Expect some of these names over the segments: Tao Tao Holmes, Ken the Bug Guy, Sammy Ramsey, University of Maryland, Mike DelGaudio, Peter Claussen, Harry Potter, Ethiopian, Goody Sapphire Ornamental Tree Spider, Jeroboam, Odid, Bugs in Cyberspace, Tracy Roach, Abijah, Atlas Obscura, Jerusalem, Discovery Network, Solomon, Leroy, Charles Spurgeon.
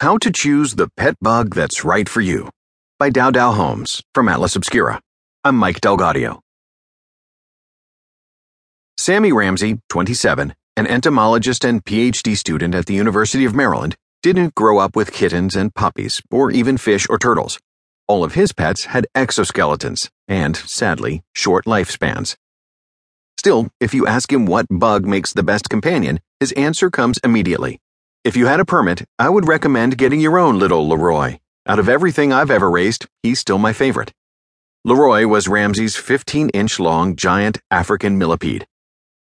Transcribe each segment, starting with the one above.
How to Choose the Pet Bug That's Right for You by Tao Tao Holmes from Atlas Obscura. I'm Mike DelGaudio. Sammy Ramsey, 27, an entomologist and PhD student at the University of Maryland, didn't grow up with kittens and puppies or even fish or turtles. All of his pets had exoskeletons and, sadly, short lifespans. Still, if you ask him what bug makes the best companion, his answer comes immediately. If you had a permit, I would recommend getting your own little Leroy. Out of everything I've ever raised, he's still my favorite. Leroy was Ramsey's 15-inch-long giant African millipede.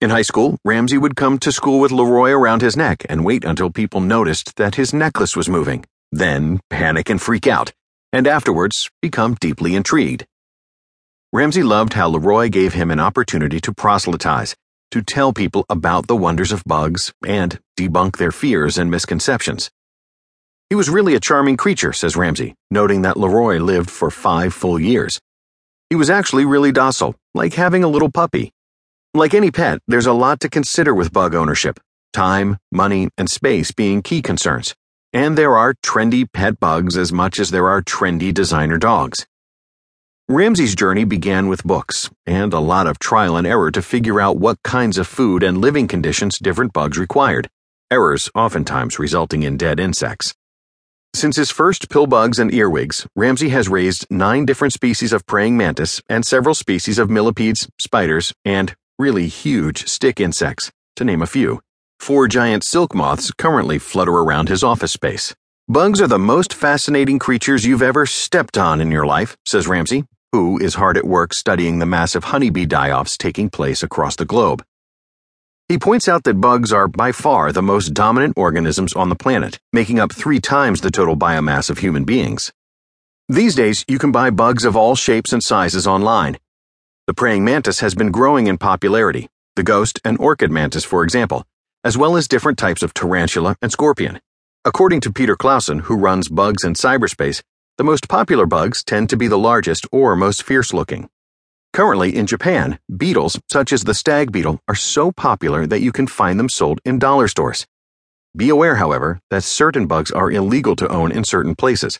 In high school, Ramsey would come to school with Leroy around his neck and wait until people noticed that his necklace was moving, then panic and freak out, and afterwards become deeply intrigued. Ramsey loved how Leroy gave him an opportunity to proselytize, to tell people about the wonders of bugs and debunk their fears and misconceptions. He was really a charming creature, says Ramsey, noting that Leroy lived for 5 full years. He was actually really docile, like having a little puppy. Like any pet, there's a lot to consider with bug ownership, time, money, and space being key concerns. And there are trendy pet bugs as much as there are trendy designer dogs. Ramsey's journey began with books and a lot of trial and error to figure out what kinds of food and living conditions different bugs required, errors oftentimes resulting in dead insects. Since his first pill bugs and earwigs, Ramsey has raised 9 different species of praying mantis and several species of millipedes, spiders, and really huge stick insects, to name a few. 4 giant silk moths currently flutter around his office space. Bugs are the most fascinating creatures you've ever stepped on in your life, says Ramsey, who is hard at work studying the massive honeybee die-offs taking place across the globe. He points out that bugs are by far the most dominant organisms on the planet, making up 3 times the total biomass of human beings. These days, you can buy bugs of all shapes and sizes online. The praying mantis has been growing in popularity, the ghost and orchid mantis, for example, as well as different types of tarantula and scorpion. According to Peter Claussen, who runs Bugs in Cyberspace, the most popular bugs tend to be the largest or most fierce-looking. Currently, in Japan, beetles, such as the stag beetle, are so popular that you can find them sold in dollar stores. Be aware, however, that certain bugs are illegal to own in certain places.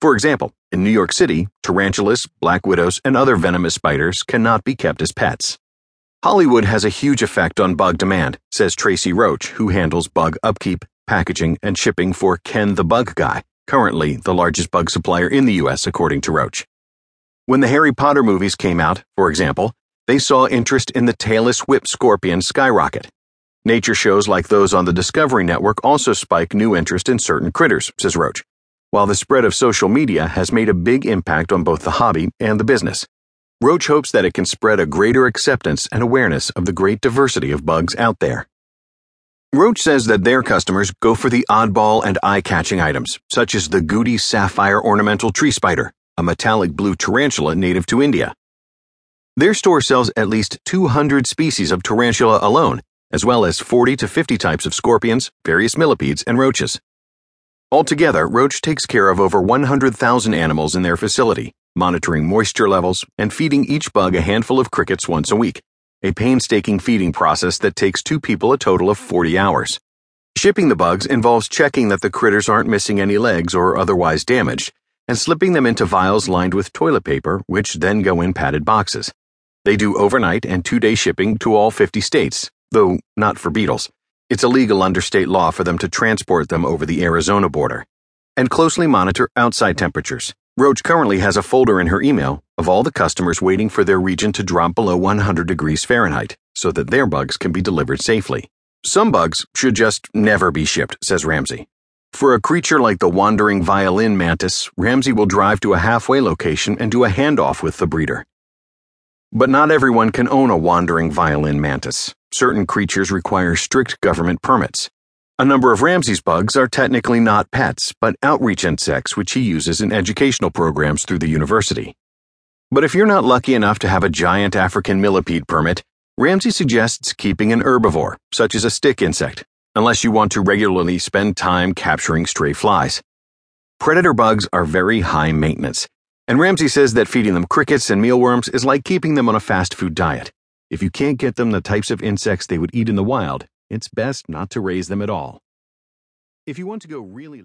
For example, in New York City, tarantulas, black widows, and other venomous spiders cannot be kept as pets. Hollywood has a huge effect on bug demand, says Tracy Roach, who handles bug upkeep, packaging, and shipping for Ken the Bug Guy, currently the largest bug supplier in the U.S., according to Roach. When the Harry Potter movies came out, for example, they saw interest in the tailless whip scorpion skyrocket. Nature shows like those on the Discovery Network also spike new interest in certain critters, says Roach, while the spread of social media has made a big impact on both the hobby and the business. Roach hopes that it can spread a greater acceptance and awareness of the great diversity of bugs out there. Roach says that their customers go for the oddball and eye-catching items, such as the Goody Sapphire Ornamental Tree Spider, a metallic blue tarantula native to India. Their store sells at least 200 species of tarantula alone, as well as 40 to 50 types of scorpions, various millipedes, and roaches. Altogether, Roach takes care of over 100,000 animals in their facility, monitoring moisture levels and feeding each bug a handful of crickets once a week, a painstaking feeding process that takes 2 people a total of 40 hours. Shipping the bugs involves checking that the critters aren't missing any legs or otherwise damaged, and slipping them into vials lined with toilet paper, which then go in padded boxes. They do overnight and 2-day shipping to all 50 states, though not for beetles. It's illegal under state law for them to transport them over the Arizona border. And closely monitor outside temperatures. Roach currently has a folder in her email of all the customers waiting for their region to drop below 100 degrees Fahrenheit so that their bugs can be delivered safely. Some bugs should just never be shipped, says Ramsey. For a creature like the wandering violin mantis, Ramsey will drive to a halfway location and do a handoff with the breeder. But not everyone can own a wandering violin mantis. Certain creatures require strict government permits. A number of Ramsey's bugs are technically not pets, but outreach insects which he uses in educational programs through the university. But if you're not lucky enough to have a giant African millipede permit, Ramsey suggests keeping an herbivore, such as a stick insect, unless you want to regularly spend time capturing stray flies. Predator bugs are very high maintenance, and Ramsey says that feeding them crickets and mealworms is like keeping them on a fast food diet. If you can't get them the types of insects they would eat in the wild, it's best not to raise them at all. If you want to go really